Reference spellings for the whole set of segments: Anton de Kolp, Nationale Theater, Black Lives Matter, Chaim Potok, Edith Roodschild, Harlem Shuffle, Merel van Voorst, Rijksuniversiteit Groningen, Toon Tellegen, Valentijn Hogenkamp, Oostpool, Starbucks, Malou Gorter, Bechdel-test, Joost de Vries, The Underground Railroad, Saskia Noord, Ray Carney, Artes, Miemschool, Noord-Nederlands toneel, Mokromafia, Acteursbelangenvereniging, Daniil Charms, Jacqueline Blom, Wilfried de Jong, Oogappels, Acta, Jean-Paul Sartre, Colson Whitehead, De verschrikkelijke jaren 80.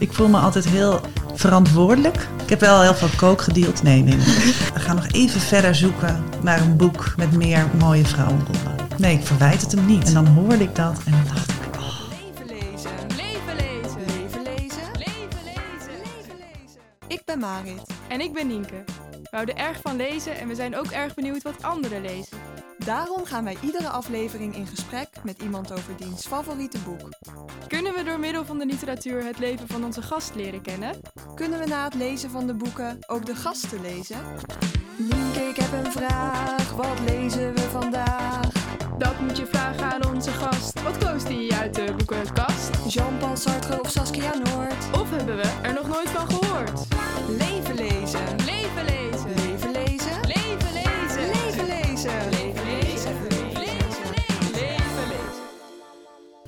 Ik voel me altijd heel verantwoordelijk. Ik heb wel heel veel coke gedeeld. Nee. We gaan nog even verder zoeken naar een boek met meer mooie vrouwenrollen. Nee, ik verwijt het hem niet. En dan hoorde ik dat en dan dacht ik... Leven lezen. Ik ben Marit. En ik ben Nienke. We houden erg van lezen en we zijn ook erg benieuwd wat anderen lezen. Daarom gaan wij iedere aflevering in gesprek met iemand over diens favoriete boek. Kunnen we door middel van de literatuur het leven van onze gast leren kennen? Kunnen we na het lezen van de boeken ook de gasten lezen? Nienke, ik heb een vraag. Wat lezen we vandaag? Dat moet je vragen aan onze gast. Wat koos die uit de boekenkast? Jean-Paul Sartre of Saskia Noord? Of hebben we er nog nooit van gehoord? Leven lezen. Leven lezen. Leven lezen. Leven lezen. Leven lezen. Leven lezen. Leven lezen.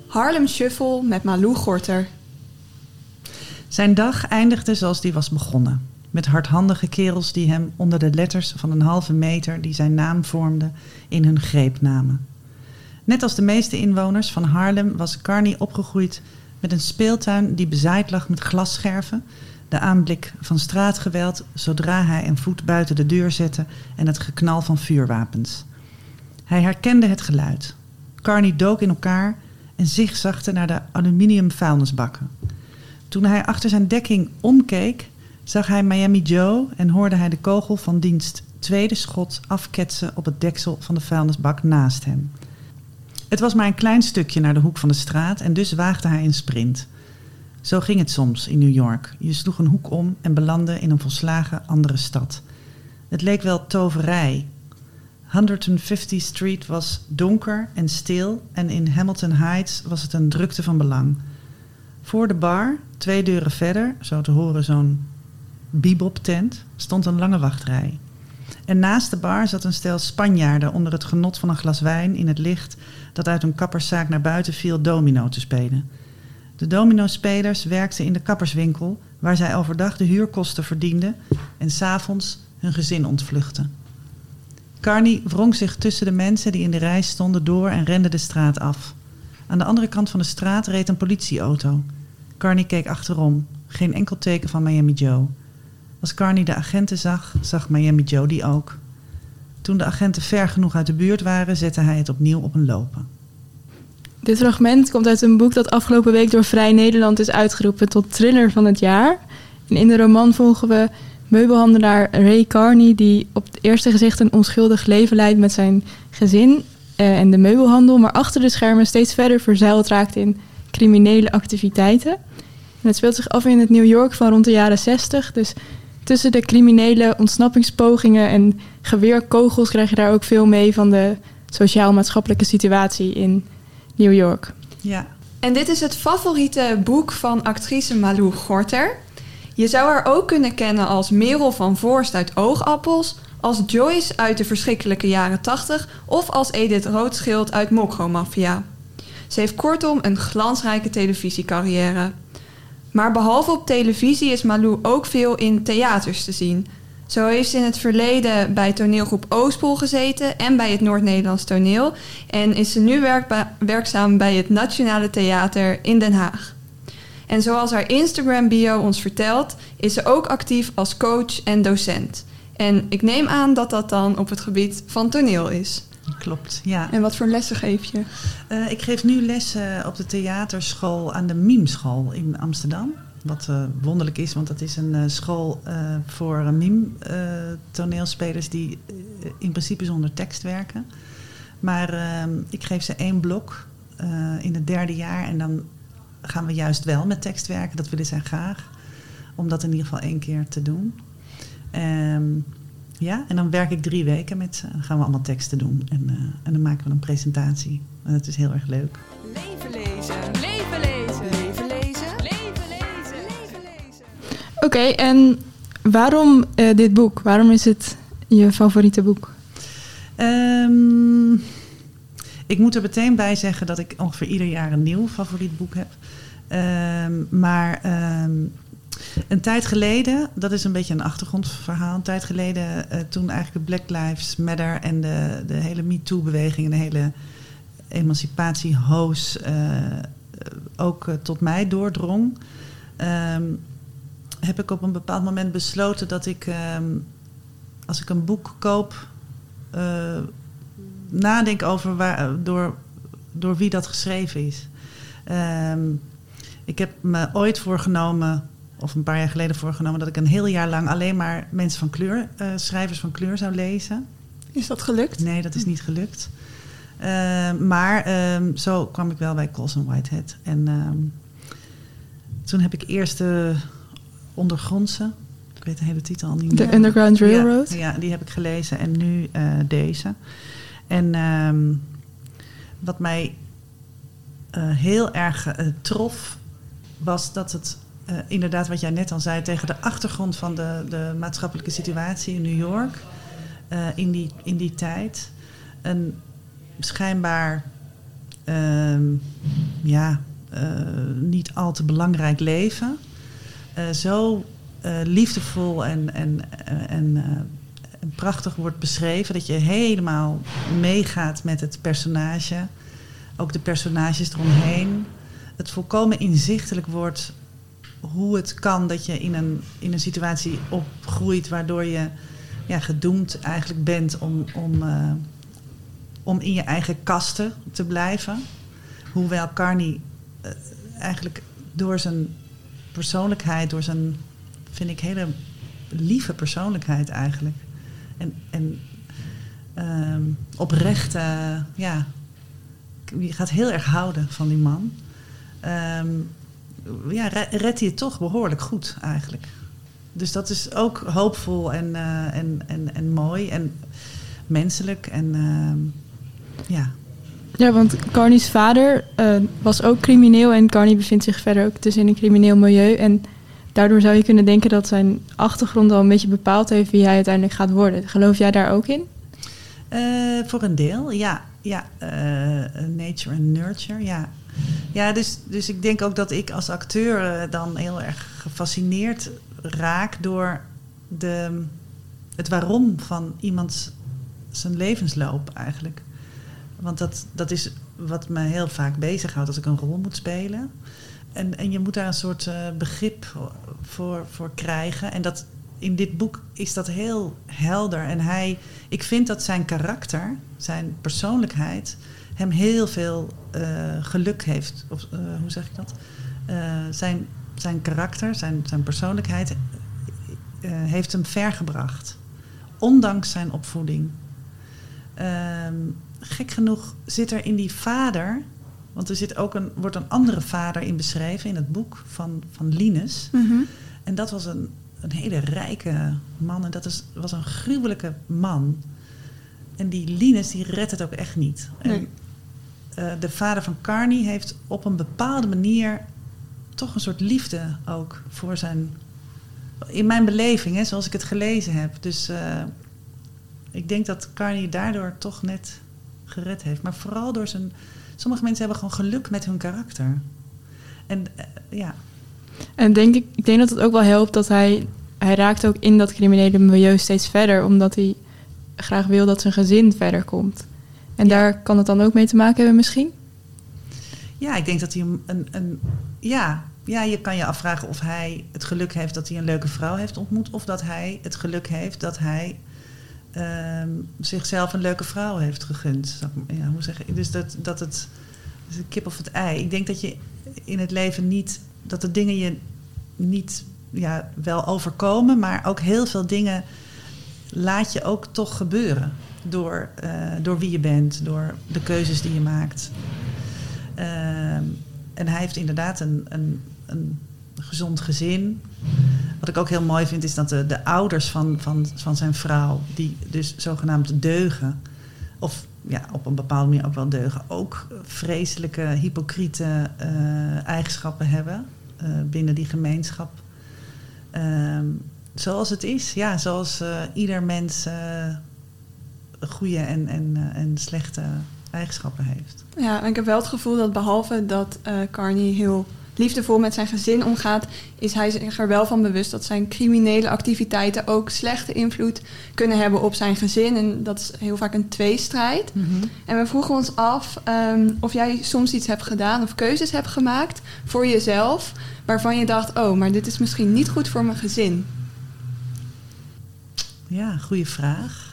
Harlem Shuffle met Malou Gorter. Zijn dag eindigde zoals die was begonnen. Met hardhandige kerels die hem onder de letters van een halve meter die zijn naam vormden in hun greep namen. Net als de meeste inwoners van Haarlem was Carney opgegroeid met een speeltuin die bezaaid lag met glasscherven, de aanblik van straatgeweld zodra hij een voet buiten de deur zette en het geknal van vuurwapens. Hij herkende het geluid. Carney dook in elkaar en zigzagte naar de aluminium vuilnisbakken. Toen hij achter zijn dekking omkeek, zag hij Miami Joe en hoorde hij de kogel van dienst tweede schot afketsen op het deksel van de vuilnisbak naast hem. Het was maar een klein stukje naar de hoek van de straat en dus waagde hij een sprint. Zo ging het soms in New York. Je sloeg een hoek om en belandde in een volslagen andere stad. Het leek wel toverij. 150th Street was donker en stil en in Hamilton Heights was het een drukte van belang. Voor de bar, 2 deuren verder, zo te horen zo'n bebop-tent, stond een lange wachtrij. En naast de bar zat een stel Spanjaarden onder het genot van een glas wijn in het licht dat uit een kapperszaak naar buiten viel domino te spelen. De domino-spelers werkten in de kapperswinkel waar zij overdag de huurkosten verdienden en 's avonds hun gezin ontvluchtten. Carney wrong zich tussen de mensen die in de rij stonden door en rende de straat af. Aan de andere kant van de straat reed een politieauto. Carney keek achterom, geen enkel teken van Miami Joe. Als Carney de agenten zag, zag Miami Joe die ook. Toen de agenten ver genoeg uit de buurt waren, zette hij het opnieuw op een lopen. Dit fragment komt uit een boek dat afgelopen week door Vrij Nederland is uitgeroepen tot thriller van het jaar. En in de roman volgen we meubelhandelaar Ray Carney, die op het eerste gezicht een onschuldig leven leidt met zijn gezin en de meubelhandel, maar achter de schermen steeds verder verzeild raakt in criminele activiteiten. En het speelt zich af in het New York van rond de jaren 60, dus tussen de criminele ontsnappingspogingen en geweerkogels krijg je daar ook veel mee van de sociaal-maatschappelijke situatie in New York. Ja. En dit is het favoriete boek van actrice Malou Gorter. Je zou haar ook kunnen kennen als Merel van Voorst uit Oogappels, als Joyce uit De Verschrikkelijke Jaren 80 of als Edith Roodschild uit Mokromafia. Ze heeft kortom een glansrijke televisiecarrière. Maar behalve op televisie is Malou ook veel in theaters te zien. Zo heeft ze in het verleden bij toneelgroep Oostpool gezeten en bij het Noord-Nederlands toneel. En is ze nu werkzaam bij het Nationale Theater in Den Haag. En zoals haar Instagram-bio ons vertelt, is ze ook actief als coach en docent. En ik neem aan dat dat dan op het gebied van toneel is. Klopt, ja. En wat voor lessen geef je? Ik geef nu lessen op de theaterschool aan de Miemschool in Amsterdam. Wat wonderlijk is, want dat is een school voor mime-toneelspelers die in principe zonder tekst werken. Maar ik geef ze 1 blok in het 3e jaar en dan gaan we juist wel met tekst werken. Dat willen zij graag, om dat in ieder geval 1 keer te doen. Ja, en dan werk ik 3 weken met ze. Dan gaan we allemaal teksten doen en dan maken we een presentatie. En dat is heel erg leuk. Leven lezen, leven lezen, leven lezen, leven lezen, leven lezen. Oké, en waarom dit boek? Waarom is het je favoriete boek? Ik moet er meteen bij zeggen dat ik ongeveer ieder jaar een nieuw favoriet boek heb. Een tijd geleden, dat is een beetje een achtergrondverhaal... toen eigenlijk de Black Lives Matter en de hele MeToo-beweging... en de hele emancipatie-hoos ook tot mij doordrong... heb ik op een bepaald moment besloten dat ik, als ik een boek koop, nadenk over door wie dat geschreven is. Ik heb me ooit voorgenomen, of een paar jaar geleden voorgenomen, dat ik een heel jaar lang alleen maar mensen van kleur, schrijvers van kleur zou lezen. Is dat gelukt? Nee, dat is niet gelukt. Maar zo kwam ik wel bij Colson Whitehead. En toen heb ik eerst de ondergrondse, ik weet de hele titel al niet meer. The Underground Railroad? Ja, die heb ik gelezen en nu deze. En wat mij heel erg trof, was dat het inderdaad wat jij net al zei, tegen de achtergrond van de maatschappelijke situatie in New York, in die tijd, een schijnbaar niet al te belangrijk leven zo liefdevol en prachtig wordt beschreven, dat je helemaal meegaat met het personage, ook de personages eromheen. Het volkomen inzichtelijk wordt hoe het kan dat je in een situatie opgroeit waardoor je gedoemd eigenlijk bent om in je eigen kasten te blijven. Hoewel Carney eigenlijk door zijn persoonlijkheid, door zijn, vind ik, hele lieve persoonlijkheid eigenlijk. En oprecht, je gaat heel erg houden van die man. Redt hij het toch behoorlijk goed eigenlijk. Dus dat is ook hoopvol en mooi en menselijk en. Ja, want Carney's vader was ook crimineel en Carney bevindt zich verder ook dus in een crimineel milieu. En daardoor zou je kunnen denken dat zijn achtergrond al een beetje bepaald heeft wie hij uiteindelijk gaat worden. Geloof jij daar ook in? Voor een deel, ja. Ja, nature and nurture, ja. Ja, dus ik denk ook dat ik als acteur dan heel erg gefascineerd raak door het waarom van iemand zijn levensloop eigenlijk. Want dat is wat me heel vaak bezighoudt als ik een rol moet spelen. En je moet daar een soort begrip voor krijgen. En dat, in dit boek is dat heel helder. En ik vind dat zijn karakter, zijn persoonlijkheid, hem heel veel geluk heeft. Of hoe zeg ik dat? Zijn karakter, zijn persoonlijkheid heeft hem vergebracht. Ondanks zijn opvoeding. Gek genoeg zit er in die vader, want er zit ook wordt een andere vader in beschreven in het boek van Linus. Mm-hmm. En dat was een hele rijke man en dat was een gruwelijke man. En die Linus, die redt het ook echt niet. Nee. En de vader van Carney heeft op een bepaalde manier toch een soort liefde ook voor zijn, in mijn beleving, hè, zoals ik het gelezen heb. Dus ik denk dat Carney daardoor toch net gered heeft. Maar vooral door zijn... Sommige mensen hebben gewoon geluk met hun karakter. En. En ik denk dat het ook wel helpt dat hij raakt ook in dat criminele milieu steeds verder. Omdat hij graag wil dat zijn gezin verder komt. En daar kan het dan ook mee te maken hebben misschien? Ja, ik denk dat hij je kan je afvragen of hij het geluk heeft dat hij een leuke vrouw heeft ontmoet. Of dat hij het geluk heeft dat hij zichzelf een leuke vrouw heeft gegund. Ja, hoe zeg ik? Dus dat is een kip of het ei. Ik denk dat je in het leven niet, dat de dingen je niet wel overkomen, maar ook heel veel dingen laat je ook toch gebeuren door wie je bent, door de keuzes die je maakt. En hij heeft inderdaad een gezond gezin. Wat ik ook heel mooi vind is dat de ouders van zijn vrouw, die dus zogenaamd deugen, of op een bepaalde manier ook wel deugen, ook vreselijke, hypocriete eigenschappen hebben binnen die gemeenschap. Zoals het is, zoals ieder mens goede en slechte eigenschappen heeft. Ja, en ik heb wel het gevoel dat behalve dat Carney heel liefdevol met zijn gezin omgaat, is hij zich er wel van bewust dat zijn criminele activiteiten ook slechte invloed kunnen hebben op zijn gezin. En dat is heel vaak een tweestrijd. Mm-hmm. En we vroegen ons af of jij soms iets hebt gedaan of keuzes hebt gemaakt voor jezelf, waarvan je dacht, oh, maar dit is misschien niet goed voor mijn gezin. Ja, goede vraag.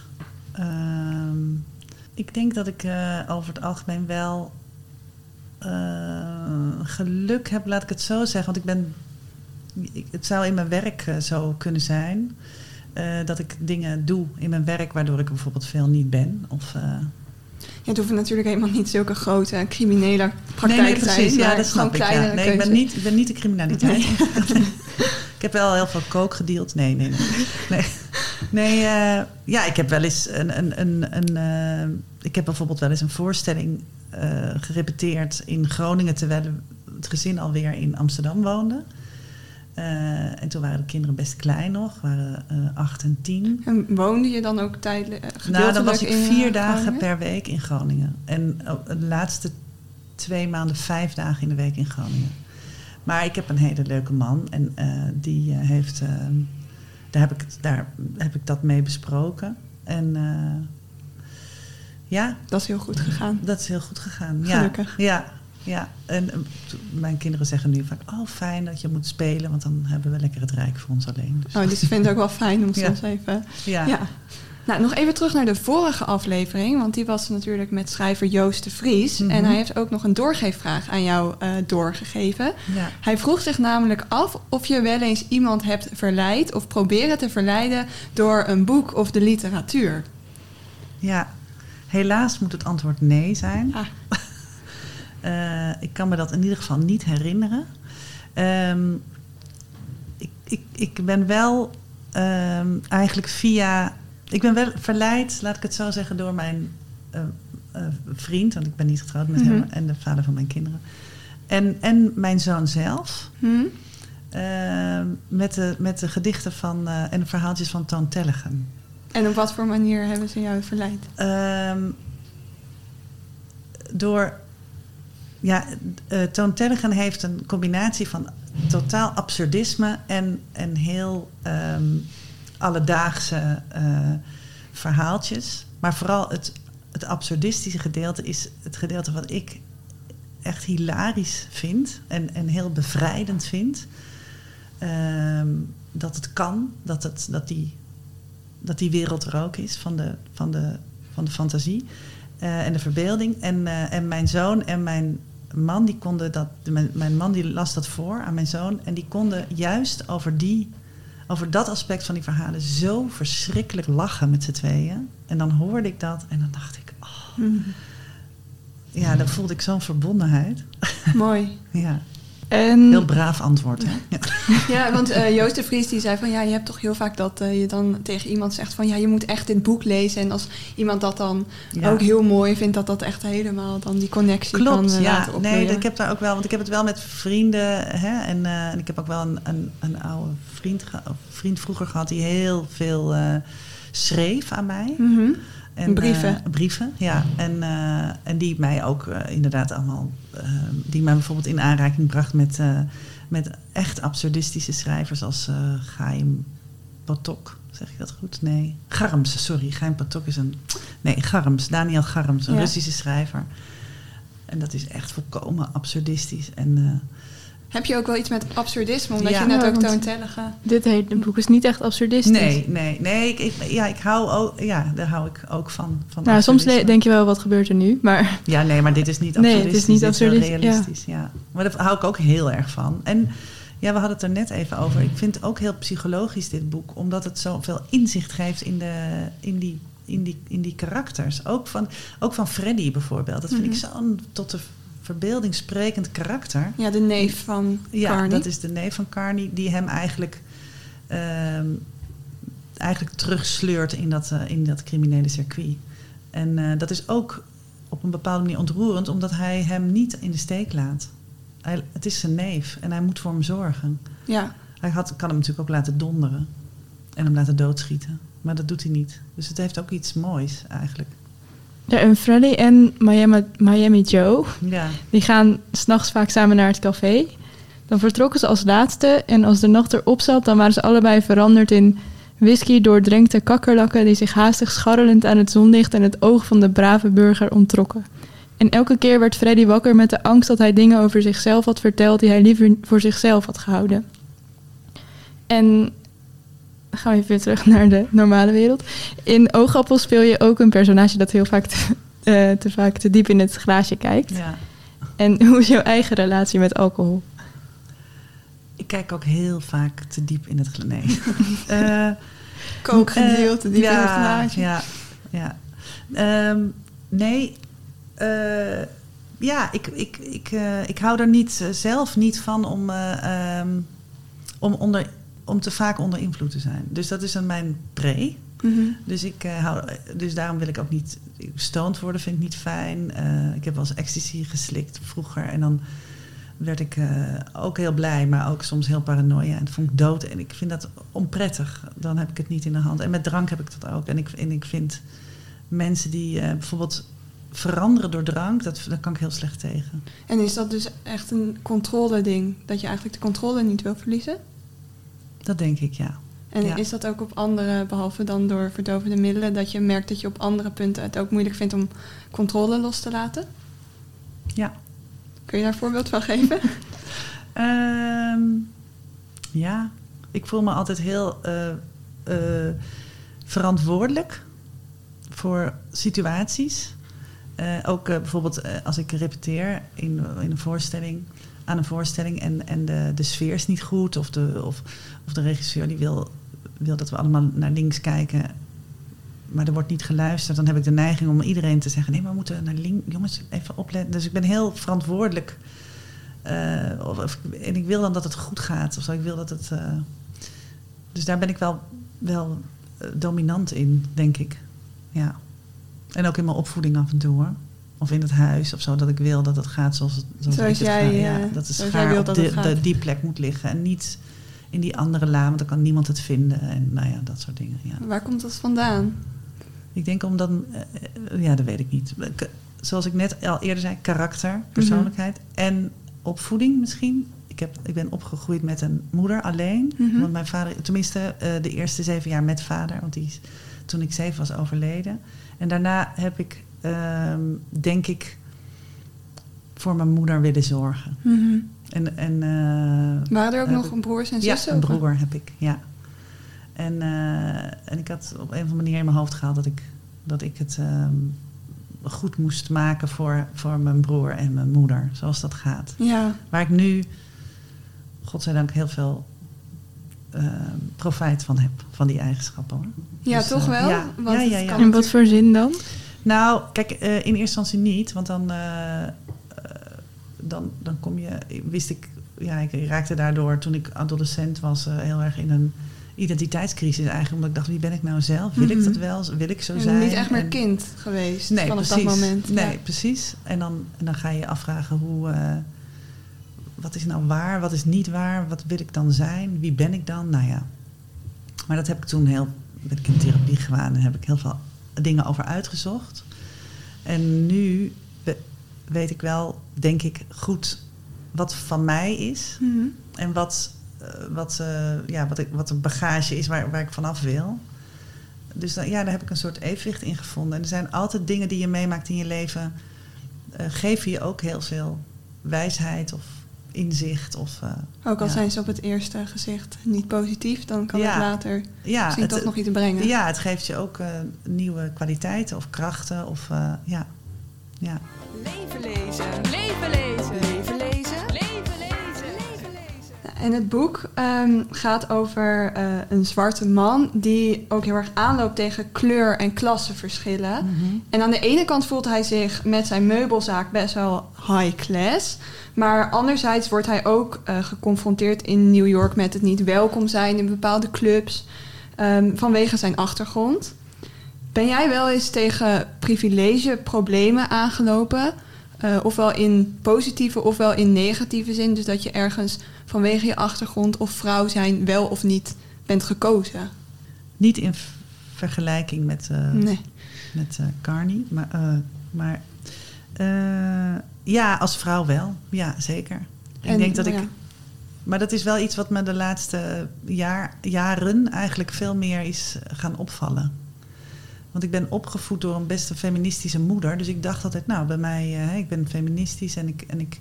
Ik denk dat ik over het algemeen wel geluk heb, laat ik het zo zeggen. Want het zou in mijn werk zo kunnen zijn. Dat ik dingen doe in mijn werk waardoor ik bijvoorbeeld veel niet ben. Het hoeft natuurlijk helemaal niet zulke grote criminele praktijk te zijn. Precies, ja, dat snap ik. Ja. Nee, ik ben niet de criminaliteit. Nee. Ik heb wel heel veel coke gedeeld. Nee, ik heb wel eens ik heb bijvoorbeeld wel eens een voorstelling gerepeteerd in Groningen, terwijl het gezin alweer in Amsterdam woonde. En toen waren de kinderen best klein nog, waren 8 en 10. En woonde je dan ook tijdelijk? Nou, dan was ik 4 dagen per week in Groningen. En de laatste 2 maanden 5 dagen in de week in Groningen. Maar ik heb een hele leuke man en die heeft... Daar heb ik dat mee besproken. En ja. Dat is heel goed gegaan. Dat is heel goed gegaan, ja. Gelukkig. Ja. En mijn kinderen zeggen nu vaak, oh fijn dat je moet spelen, want dan hebben we lekker het Rijk voor ons alleen. Dus. Oh, dus ze vinden het ook wel fijn om soms even... Ja. Nou, nog even terug naar de vorige aflevering, want die was natuurlijk met schrijver Joost de Vries. Mm-hmm. En hij heeft ook nog een doorgeefvraag aan jou doorgegeven. Ja. Hij vroeg zich namelijk af of je wel eens iemand hebt verleid of proberen te verleiden door een boek of de literatuur. Ja, helaas moet het antwoord nee zijn. Ah. Ik kan me dat in ieder geval niet herinneren. Ik ben wel eigenlijk via... Ik ben wel verleid, laat ik het zo zeggen, door mijn vriend. Want ik ben niet getrouwd met hem en de vader van mijn kinderen. En mijn zoon zelf. Mm-hmm. Met de gedichten van en de verhaaltjes van Toon Tellegen. En op wat voor manier hebben ze jou verleid? Toon Tellegen heeft een combinatie van totaal absurdisme en heel... alledaagse verhaaltjes. Maar vooral het absurdistische gedeelte is het gedeelte wat ik echt hilarisch vind. En heel bevrijdend vind. Dat het kan. Dat die wereld er ook is van de fantasie. En de verbeelding. En mijn zoon en mijn man, die konden dat... Mijn man die las dat voor aan mijn zoon. En die konden juist over dat aspect van die verhalen zo verschrikkelijk lachen met z'n tweeën. En dan hoorde ik dat en dan dacht ik... Oh. Mm-hmm. Ja, dan voelde ik zo'n verbondenheid. Mooi. Ja. Heel braaf antwoord. Hè? Ja, want Joost de Vries die zei van... Ja, je hebt toch heel vaak dat je dan tegen iemand zegt van... Ja, je moet echt dit boek lezen. En als iemand dat dan ook heel mooi vindt... Dat echt helemaal dan die connectie kan laten opnemen. Nee, ik heb daar ook wel... Want ik heb het wel met vrienden. Hè, en ik heb ook wel een oude vriend vroeger gehad... Die heel veel schreef aan mij. Mm-hmm. En, brieven, ja. En die mij ook inderdaad allemaal... die mij bijvoorbeeld in aanraking bracht met echt absurdistische schrijvers... als Chaim Potok, zeg ik dat goed? Nee, Charms, sorry. Chaim Potok is Daniil Charms, een Russische schrijver. En dat is echt volkomen absurdistisch. En... Heb je ook wel iets met absurdisme? Omdat je net ook Toon Tellegen... Dit hele boek is niet echt absurdistisch. Nee. Ik hou ook... Ja, daar hou ik ook van nou, soms denk je wel, wat gebeurt er nu? Maar... Ja, nee, maar dit is niet absurdistisch. Nee, het is niet absurdistisch. Dit is wel realistisch, ja. Maar daar hou ik ook heel erg van. En ja, we hadden het er net even over. Ik vind het ook heel psychologisch, dit boek. Omdat het zoveel inzicht geeft in die karakters. Ook van Freddy bijvoorbeeld. Dat vind ik zo'n tot de... verbeeldingssprekend karakter. Ja, de neef van Carney. Ja, dat is de neef van Carney die hem eigenlijk terugsleurt in dat criminele circuit. En dat is ook op een bepaalde manier ontroerend, omdat hij hem niet in de steek laat. Het is zijn neef en hij moet voor hem zorgen. Ja. Hij kan hem natuurlijk ook laten donderen en hem laten doodschieten. Maar dat doet hij niet. Dus het heeft ook iets moois eigenlijk. Ja, en Freddy en Miami Joe, die gaan 's nachts vaak samen naar het café. Dan vertrokken ze als laatste en als de nacht erop zat, dan waren ze allebei veranderd in whisky doordrenkte kakkerlakken die zich haastig scharrelend aan het zonlicht en het oog van de brave burger onttrokken. En elke keer werd Freddy wakker met de angst dat hij dingen over zichzelf had verteld die hij liever voor zichzelf had gehouden. En gaan we even weer terug naar de normale wereld. In Oogappels speel je ook een personage dat heel vaak te diep in het glaasje kijkt. Ja. En hoe is jouw eigen relatie met alcohol? Ik kijk ook heel vaak te diep in het glaasje. Kookgedeel, te diep in het glaasje. Ja. Nee. Ik hou er zelf niet van om te vaak onder invloed te zijn. Dus dat is dan mijn pre. Mm-hmm. Dus daarom wil ik ook niet stoned worden, vind ik niet fijn. Ik heb wel eens ecstasy geslikt vroeger en dan werd ik ook heel blij, maar ook soms heel paranoia. En vond ik dood. En ik vind dat onprettig. Dan heb ik het niet in de hand. En met drank heb ik dat ook. En ik vind mensen die bijvoorbeeld veranderen door drank, dat kan ik heel slecht tegen. En is dat dus echt een controle-ding? Dat je eigenlijk de controle niet wil verliezen? Dat denk ik, ja. En ja. Is dat ook op andere, behalve dan door verdovende middelen, dat je merkt dat je op andere punten het ook moeilijk vindt om controle los te laten? Ja. Kun je daar een voorbeeld van geven? Ja, ik voel me altijd heel verantwoordelijk voor situaties. Ook bijvoorbeeld als ik repeteer in een voorstelling, aan een voorstelling en de sfeer is niet goed of de regisseur die wil dat we allemaal naar links kijken, maar er wordt niet geluisterd, dan heb ik de neiging om iedereen te zeggen, nee, maar we moeten naar links, jongens, even opletten. Dus ik ben heel verantwoordelijk en ik wil dan dat het goed gaat of zo. Ik wil dat het dus daar ben ik wel dominant in, denk ik, ja. En ook in mijn opvoeding af en toe, hoor. Of in het huis of zo, dat ik wil dat het gaat zoals jij gaat. Ja, dat de schaar op die plek moet liggen. En niet in die andere la, want dan kan niemand het vinden. En nou ja, dat soort dingen. Ja. Waar komt dat vandaan? Ik denk omdat... ja, dat weet ik niet. Zoals ik net al eerder zei, karakter, persoonlijkheid en opvoeding misschien. Ik ben opgegroeid met een moeder alleen. Mm-hmm. Want mijn vader, tenminste de eerste 7 jaar met vader. Want die is, toen ik 7 was, overleden. En daarna heb ik, denk ik, voor mijn moeder willen zorgen. Mm-hmm. Waren er ook nog broers en zussen? Ja, een broer heb ik, ja. En ik had op een of andere manier in mijn hoofd gehaald dat ik het goed moest maken voor mijn broer en mijn moeder. Zoals dat gaat. Ja. Waar ik nu, godzijdank, heel veel profijt van heb, van die eigenschappen, hoor. Ja, dus, toch wel? Ja. Want ja. Kan en wat voor zin dan? Nou, kijk, in eerste instantie niet. Want dan kom je... Ik raakte daardoor toen ik adolescent was heel erg in een identiteitscrisis eigenlijk. Omdat ik dacht, wie ben ik nou zelf? Wil ik dat wel? Wil ik zo zijn? Je bent niet echt meer kind geweest vanaf dat moment. Nee, precies. En dan ga je je afvragen hoe... wat is nou waar? Wat is niet waar? Wat wil ik dan zijn? Wie ben ik dan? Nou ja. Maar dat heb ik toen ben ik in therapie gegaan en heb ik heel veel dingen over uitgezocht. En nu weet ik wel, denk ik, goed wat van mij is. Mm-hmm. En wat een bagage is waar ik vanaf wil. Dus dan, daar heb ik een soort evenwicht in gevonden. En er zijn altijd dingen die je meemaakt in je leven. Geven je ook heel veel wijsheid of inzicht. Ook al zijn ze op het eerste gezicht niet positief, dan kan het later misschien toch nog iets brengen. Ja, het geeft je ook nieuwe kwaliteiten of krachten. Of. Leven lezen, leven lezen, leven lezen, leven lezen, leven lezen. En het boek gaat over een zwarte man die ook heel erg aanloopt tegen kleur- en klassenverschillen. Mm-hmm. En aan de ene kant voelt hij zich met zijn meubelzaak best wel high class. Maar anderzijds wordt hij ook geconfronteerd in New York met het niet welkom zijn in bepaalde clubs vanwege zijn achtergrond. Ben jij wel eens tegen privilegeproblemen aangelopen? Ofwel in positieve ofwel in negatieve zin. Dus dat je ergens vanwege je achtergrond of vrouw zijn wel of niet bent gekozen. Niet in vergelijking met Carney, maar ja, als vrouw wel. Ja, zeker. Ik denk dat ik Maar dat is wel iets wat me de laatste jaren eigenlijk veel meer is gaan opvallen. Want ik ben opgevoed door een best feministische moeder. Dus ik dacht altijd, nou, bij mij, ik ben feministisch en ik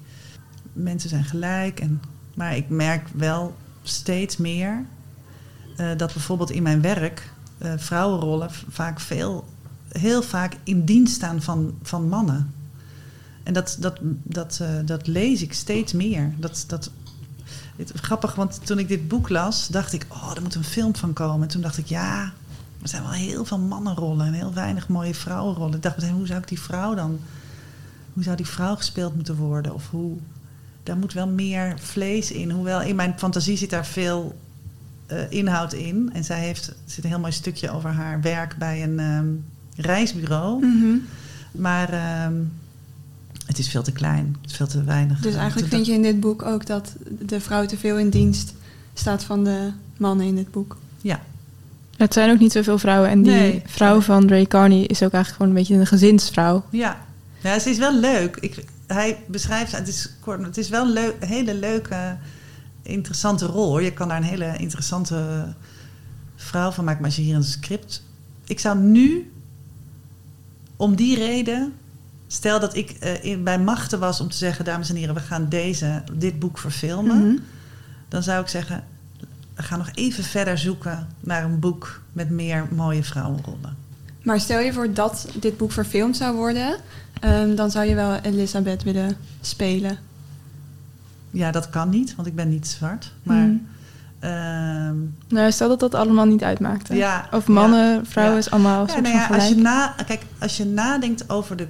mensen zijn gelijk. Maar ik merk wel steeds meer dat bijvoorbeeld in mijn werk vrouwenrollen vaak heel vaak in dienst staan van mannen. En dat lees ik steeds meer. Grappig, want toen ik dit boek las, dacht ik, oh, er moet een film van komen. En toen dacht ik, ja, er zijn wel heel veel mannenrollen en heel weinig mooie vrouwenrollen. Ik dacht meteen, hoe zou die vrouw gespeeld moeten worden? Of daar moet wel meer vlees in. Hoewel in mijn fantasie zit daar veel inhoud in. En zij zit een heel mooi stukje over haar werk bij een reisbureau. Mm-hmm. Maar het is veel te klein, het is veel te weinig. Dus eigenlijk vind je in dit boek ook dat de vrouw te veel in dienst staat van de mannen in het boek. Ja. Het zijn ook niet zoveel vrouwen. En die vrouw van Ray Carney is ook eigenlijk gewoon een beetje een gezinsvrouw. Ja, ja, ze is wel leuk. Hij beschrijft, het is wel een hele leuke, interessante rol, hoor. Je kan daar een hele interessante vrouw van maken. Maar als je hier een script... Ik zou nu, om die reden... Stel dat ik bij machten was om te zeggen... dames en heren, we gaan dit boek verfilmen. Mm-hmm. Dan zou ik zeggen... ga nog even verder zoeken naar een boek... met meer mooie vrouwenrollen. Maar stel je voor dat dit boek verfilmd zou worden... dan zou je wel Elisabeth willen spelen. Ja, dat kan niet, want ik ben niet zwart. Maar... Mm. Nou, stel dat allemaal niet uitmaakt. Hè? Ja, of mannen, vrouwen is allemaal... Ja, nou ja, als je nadenkt over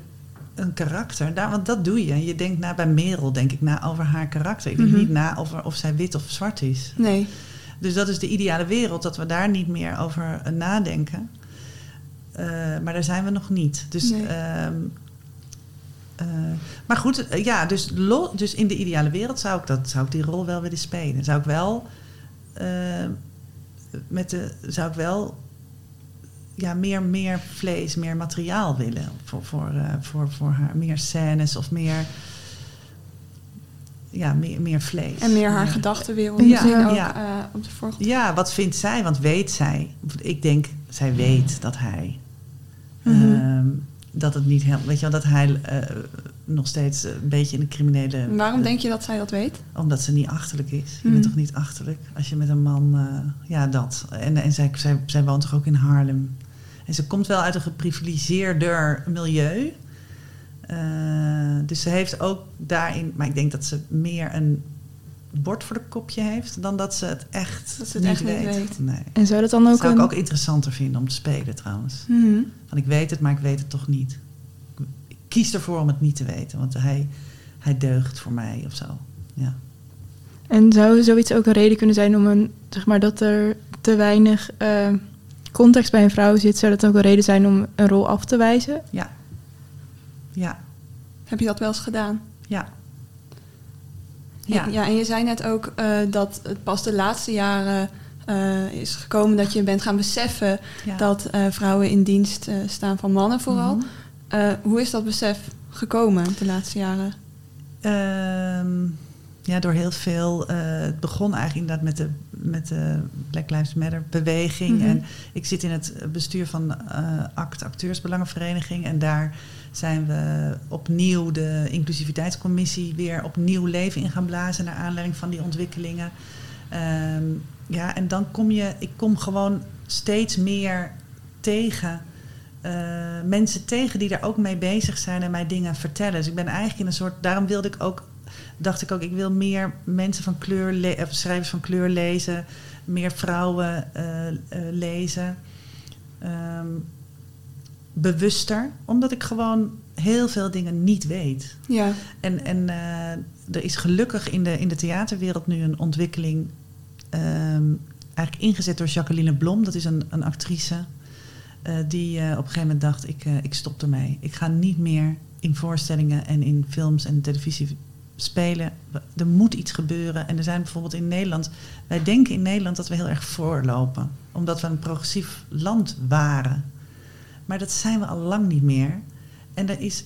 een karakter, want dat doe je. Je denkt bij Merel, denk ik, na over haar karakter. Ik denk niet na over of zij wit of zwart is. Nee. Dus dat is de ideale wereld, dat we daar niet meer over nadenken. Maar daar zijn we nog niet. Dus, nee. Maar goed, dus in de ideale wereld zou ik die rol wel willen spelen. Ja, meer vlees, meer materiaal willen voor haar. Meer scènes of meer vlees. En meer haar gedachtenwereld op de voorgrond. Ja, wat vindt zij? Want weet zij? Ik denk, zij weet dat hij... dat het niet helpt. Weet je wel, dat hij nog steeds een beetje in de criminele... Waarom denk je dat zij dat weet? Omdat ze niet achterlijk is. Je bent toch niet achterlijk? Als je met een man... dat. En zij woont toch ook in Harlem? En ze komt wel uit een geprivilegeerder milieu. Dus ze heeft ook daarin... Maar ik denk dat ze meer een bord voor de kopje heeft... dan dat ze het echt niet weet. Nee. En zou dat dan ook... zou ik ook interessanter vinden om te spelen, trouwens. Mm-hmm. Want ik weet het, maar ik weet het toch niet. Ik kies ervoor om het niet te weten. Want hij deugt voor mij of zo. Ja. En zou zoiets ook een reden kunnen zijn om dat er te weinig context bij een vrouw zit... zou dat ook een reden zijn om een rol af te wijzen? Ja. Ja. Heb je dat wel eens gedaan? Ja. Ja. Ja, en je zei net ook dat het pas de laatste jaren is gekomen... dat je bent gaan beseffen dat vrouwen in dienst staan van mannen vooral. Mm-hmm. Hoe is dat besef gekomen de laatste jaren? Door heel veel... het begon eigenlijk inderdaad met de Black Lives Matter beweging. Mm-hmm. En ik zit in het bestuur van Acta, Acteursbelangenvereniging. En daar... zijn we opnieuw de inclusiviteitscommissie weer opnieuw leven in gaan blazen... naar aanleiding van die ontwikkelingen. En dan ik kom gewoon steeds meer tegen... mensen tegen die daar ook mee bezig zijn en mij dingen vertellen. Dus ik ben eigenlijk in een soort... Daarom dacht ik ook, ik wil meer mensen van kleur... schrijvers van kleur lezen, meer vrouwen lezen... bewuster, omdat ik gewoon heel veel dingen niet weet. Ja. En er is gelukkig in de theaterwereld nu een ontwikkeling... eigenlijk ingezet door Jacqueline Blom. Dat is een actrice die op een gegeven moment dacht... ik stop ermee. Ik ga niet meer in voorstellingen en in films en televisie spelen. Er moet iets gebeuren. En er zijn bijvoorbeeld in Nederland... Wij denken in Nederland dat we heel erg voorlopen. Omdat we een progressief land waren... Maar dat zijn we al lang niet meer. En er is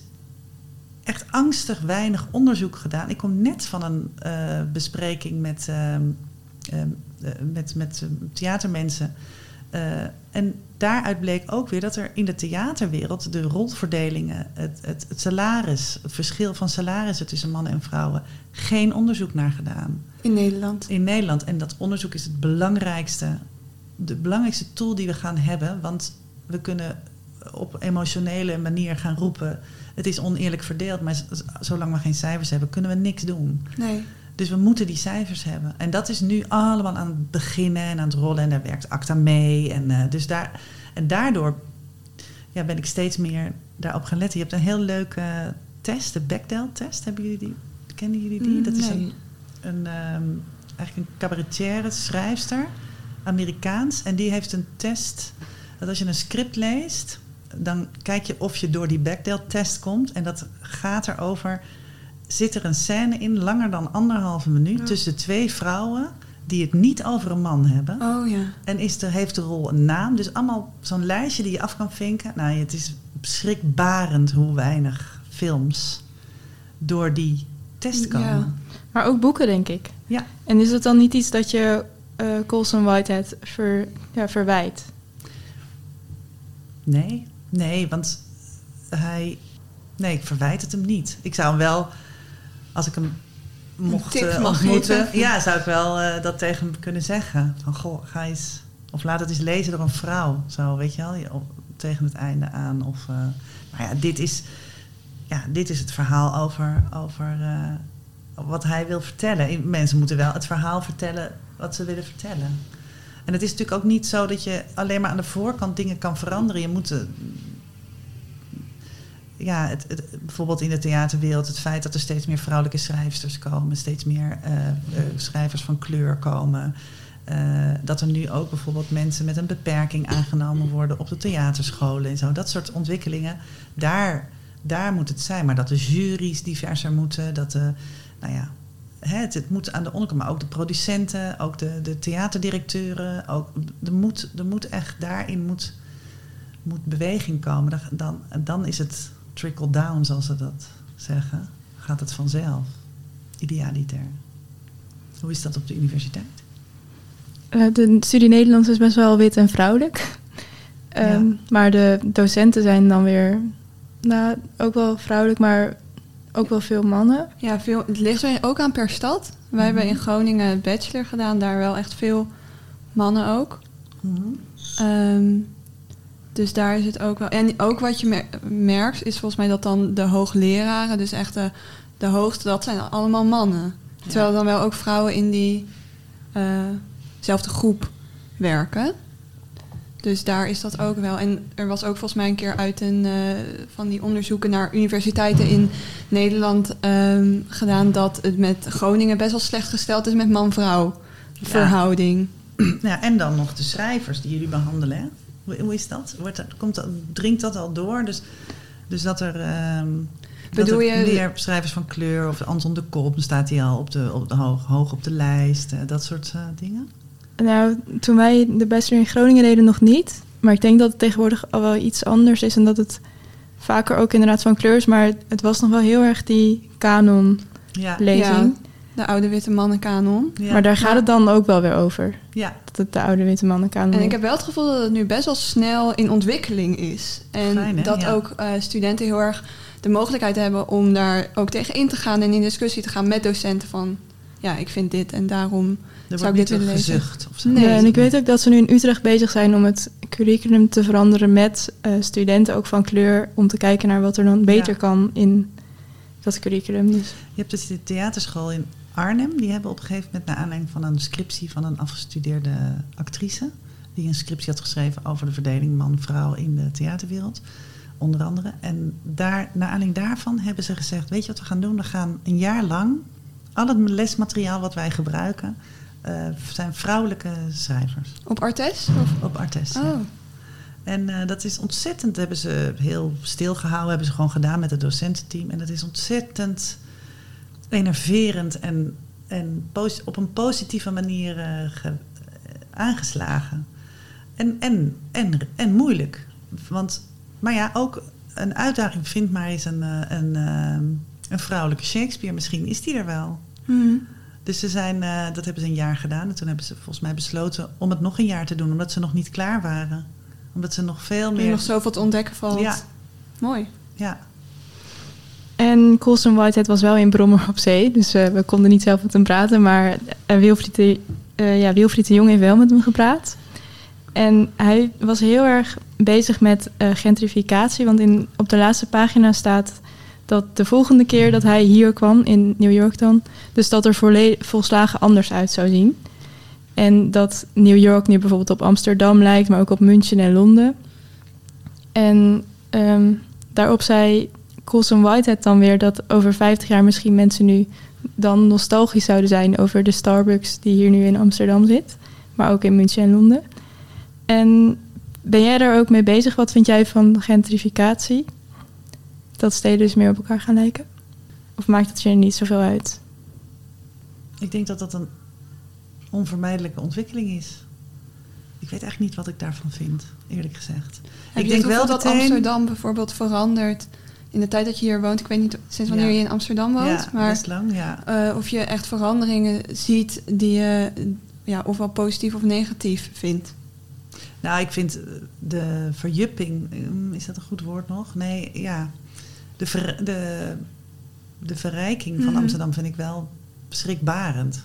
echt angstig weinig onderzoek gedaan. Ik kom net van een bespreking met theatermensen. En daaruit bleek ook weer dat er in de theaterwereld de rolverdelingen, het salaris, het verschil van salarissen tussen mannen en vrouwen, geen onderzoek naar gedaan. In Nederland? In Nederland. En dat onderzoek is het belangrijkste, de belangrijkste tool die we gaan hebben. Want we kunnen op emotionele manier gaan roepen, het is oneerlijk verdeeld, maar zolang we geen cijfers hebben, kunnen we niks doen. Nee. Dus we moeten die cijfers hebben. En dat is nu allemaal aan het beginnen en aan het rollen. En daar werkt Acta mee. En, daardoor ben ik steeds meer daarop gaan letten. Je hebt een heel leuke test, de Bechdel-test. Hebben jullie die? Kennen jullie die? Dat is eigenlijk een cabaretière schrijfster, Amerikaans. En die heeft een test dat als je een script leest, dan kijk je of je door die Bechdel-test komt. En dat gaat erover, zit er een scène in, langer dan 1,5 minuut... Oh. tussen twee vrouwen die het niet over een man hebben. Oh, ja. En heeft de rol een naam. Dus allemaal zo'n lijstje die je af kan vinken. Nou, het is schrikbarend hoe weinig films door die test komen. Ja. Maar ook boeken, denk ik. Ja. En is het dan niet iets dat je Colson Whitehead verwijt? Nee, want hij... Nee, ik verwijt het hem niet. Ik zou hem wel, als ik hem mocht ontmoeten, zou ik wel dat tegen hem kunnen zeggen. Van, goh, ga eens, of laat het eens lezen door een vrouw. Zo, weet je wel, tegen het einde aan. Of, maar ja, dit is het verhaal over wat hij wil vertellen. Mensen moeten wel het verhaal vertellen wat ze willen vertellen. En het is natuurlijk ook niet zo dat je alleen maar aan de voorkant dingen kan veranderen. Je moet... bijvoorbeeld in de theaterwereld, het feit dat er steeds meer vrouwelijke schrijfsters komen, steeds meer schrijvers van kleur komen. Dat er nu ook bijvoorbeeld mensen met een beperking aangenomen worden op de theaterscholen en zo. Dat soort ontwikkelingen, daar moet het zijn. Maar dat de juries diverser moeten, dat de, het moet aan de onderkant, maar ook de producenten, ook de theaterdirecteuren, ook er moet echt daarin beweging komen. Dan is het trickle-down, zoals ze dat zeggen. Gaat het vanzelf. Idealiter. Hoe is dat op de universiteit? De studie Nederlands is best wel wit en vrouwelijk. Maar de docenten zijn dan weer... ook wel vrouwelijk, maar ook wel veel mannen. Ja, het ligt ook aan per stad. Wij hebben in Groningen een bachelor gedaan. Daar wel echt veel mannen ook. Dus daar is het ook wel... En ook wat je merkt is volgens mij dat dan de hoogleraren... dus echt de hoogste, dat zijn allemaal mannen. Ja. Terwijl dan wel ook vrouwen in diezelfde groep werken. Dus daar is dat ook wel. En er was ook volgens mij een keer uit een van die onderzoeken... naar universiteiten in Nederland gedaan... dat het met Groningen best wel slecht gesteld is met man-vrouw verhouding. Ja, en dan nog de schrijvers die jullie behandelen, hè? Hoe is dat? Dringt dat al door? Dus dat er meer schrijvers van kleur... of Anton de Kolp, staat hij al hoog op de lijst. Dat soort dingen? Nou, toen wij de bachelor in Groningen deden nog niet. Maar ik denk dat het tegenwoordig al wel iets anders is... en dat het vaker ook inderdaad van kleur is. Maar het was nog wel heel erg die kanonlezing. Ja, de oude witte mannenkanon. Ja. Maar daar gaat het dan ook wel weer over. Ja. Dat het de oude witte mannenkanon is. En ik heb wel het gevoel dat het nu best wel snel in ontwikkeling is. En fijn, hè? Dat ook studenten heel erg de mogelijkheid hebben om daar ook tegen in te gaan... en in discussie te gaan met docenten van... ja, ik vind dit en daarom zou ik dit willen lezen. Nee, en ik weet ook dat ze nu in Utrecht bezig zijn om het curriculum te veranderen... met studenten ook van kleur om te kijken naar wat er dan beter kan in dat curriculum. Dus. Je hebt dus de theaterschool in Arnhem, die hebben op een gegeven moment... naar aanleiding van een scriptie van een afgestudeerde actrice... die een scriptie had geschreven over de verdeling man-vrouw in de theaterwereld. Onder andere. En naar aanleiding daarvan hebben ze gezegd... weet je wat we gaan doen? We gaan een jaar lang... al het lesmateriaal wat wij gebruiken... zijn vrouwelijke schrijvers. Op Artes? Op Artes, oh. Ja. En dat is ontzettend... dat hebben ze heel stilgehouden... hebben ze gewoon gedaan met het docententeam. En dat is ontzettend... enerverend en op een positieve manier aangeslagen. En moeilijk. Want, maar ja, ook een uitdaging vind maar eens een vrouwelijke Shakespeare. Misschien is die er wel. Mm. Dus ze zijn, dat hebben ze een jaar gedaan. En toen hebben ze volgens mij besloten om het nog een jaar te doen. Omdat ze nog niet klaar waren. Omdat ze nog veel meer... nog zoveel te ontdekken valt. Ja. Mooi. Ja. En Colson Whitehead was wel in Brommer op Zee. Dus we konden niet zelf met hem praten. Maar Wilfried de Jong heeft wel met hem gepraat. En hij was heel erg bezig met gentrificatie. Want op de laatste pagina staat... dat de volgende keer dat hij hier kwam, in New York dan... dus dat er volslagen anders uit zou zien. En dat New York nu bijvoorbeeld op Amsterdam lijkt... maar ook op München en Londen. En daarop zei Colson Whitehead dan weer... dat over 50 jaar misschien mensen nu dan nostalgisch zouden zijn... over de Starbucks die hier nu in Amsterdam zit. Maar ook in München en Londen. En ben jij daar ook mee bezig? Wat vind jij van gentrificatie? Dat steden dus meer op elkaar gaan lijken? Of maakt het je er niet zoveel uit? Ik denk dat dat een onvermijdelijke ontwikkeling is. Ik weet eigenlijk niet wat ik daarvan vind, eerlijk gezegd. Ik denk wel dat Amsterdam bijvoorbeeld verandert... in de tijd dat je hier woont. Ik weet niet sinds wanneer je in Amsterdam woont. Ja, maar best lang, ja. Of je echt veranderingen ziet... die je ofwel positief of negatief vindt. Nou, ik vind de verjupping... is dat een goed woord nog? Nee, ja... De verrijking van Amsterdam vind ik wel schrikbarend.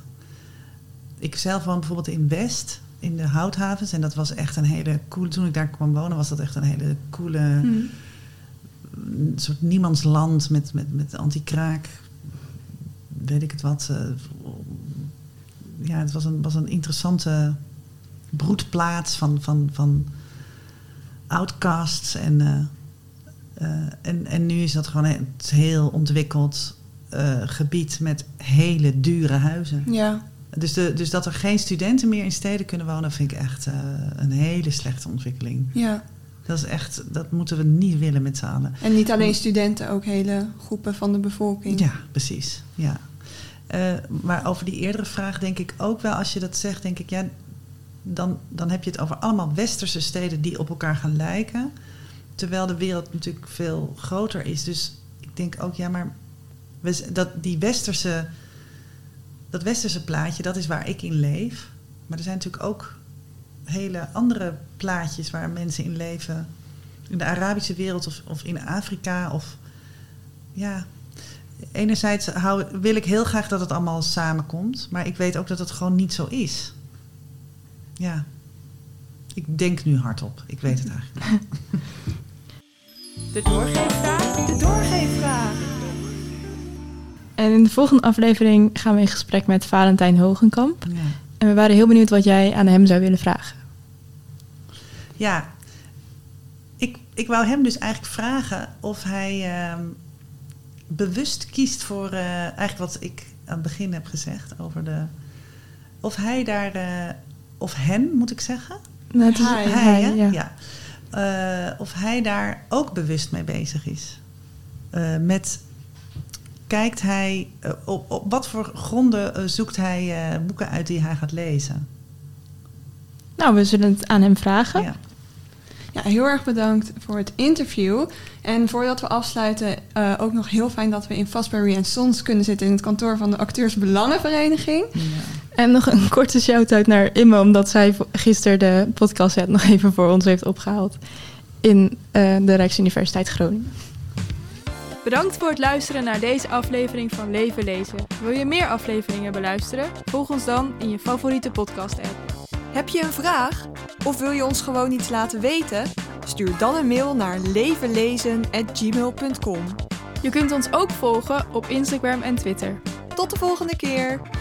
Ik zelf woon bijvoorbeeld in West, in de houthavens. En dat was echt een hele coole... Toen ik daar kwam wonen was dat echt een hele coole... soort niemandsland met anti-kraak. Weet ik het wat. Ja, het was een interessante broedplaats van outcasts en... en nu is dat gewoon een heel ontwikkeld gebied met hele dure huizen. Ja. Dus dat er geen studenten meer in steden kunnen wonen... vind ik echt een hele slechte ontwikkeling. Ja. Dat moeten we niet willen met z'n allen. En niet alleen studenten, ook hele groepen van de bevolking. Ja, precies. Ja. Maar over die eerdere vraag denk ik ook wel... als je dat zegt, denk ik... ja, dan heb je het over allemaal westerse steden... die op elkaar gaan lijken... terwijl de wereld natuurlijk veel groter is. Dus ik denk ook, ja, maar... Dat westerse plaatje, dat is waar ik in leef. Maar er zijn natuurlijk ook hele andere plaatjes... waar mensen in leven. In de Arabische wereld of in Afrika. Of ja, enerzijds wil ik heel graag dat het allemaal samenkomt. Maar ik weet ook dat het gewoon niet zo is. Ja. Ik denk nu hardop. Ik weet het eigenlijk. De doorgeefvraag. En in de volgende aflevering gaan we in gesprek met Valentijn Hogenkamp. Ja. En we waren heel benieuwd wat jij aan hem zou willen vragen. Ja, ik wou hem dus eigenlijk vragen of hij bewust kiest voor eigenlijk wat ik aan het begin heb gezegd over of hij daar of hen moet ik zeggen. Nou, het is hij ja. Ja. Of hij daar ook bewust mee bezig is. Kijkt hij... op wat voor gronden zoekt hij boeken uit die hij gaat lezen? Nou, we zullen het aan hem vragen. Ja. Ja, heel erg bedankt voor het interview. En voordat we afsluiten... ook nog heel fijn dat we in Fazbear & Sons kunnen zitten... in het kantoor van de Acteursbelangenvereniging. Ja. En nog een korte shout-out naar Imme... omdat zij gisteren de podcast nog even voor ons heeft opgehaald... in de Rijksuniversiteit Groningen. Bedankt voor het luisteren naar deze aflevering van Leven Lezen. Wil je meer afleveringen beluisteren? Volg ons dan in je favoriete podcast-app. Heb je een vraag? Of wil je ons gewoon iets laten weten? Stuur dan een mail naar levenlezen@gmail.com. Je kunt ons ook volgen op Instagram en Twitter. Tot de volgende keer!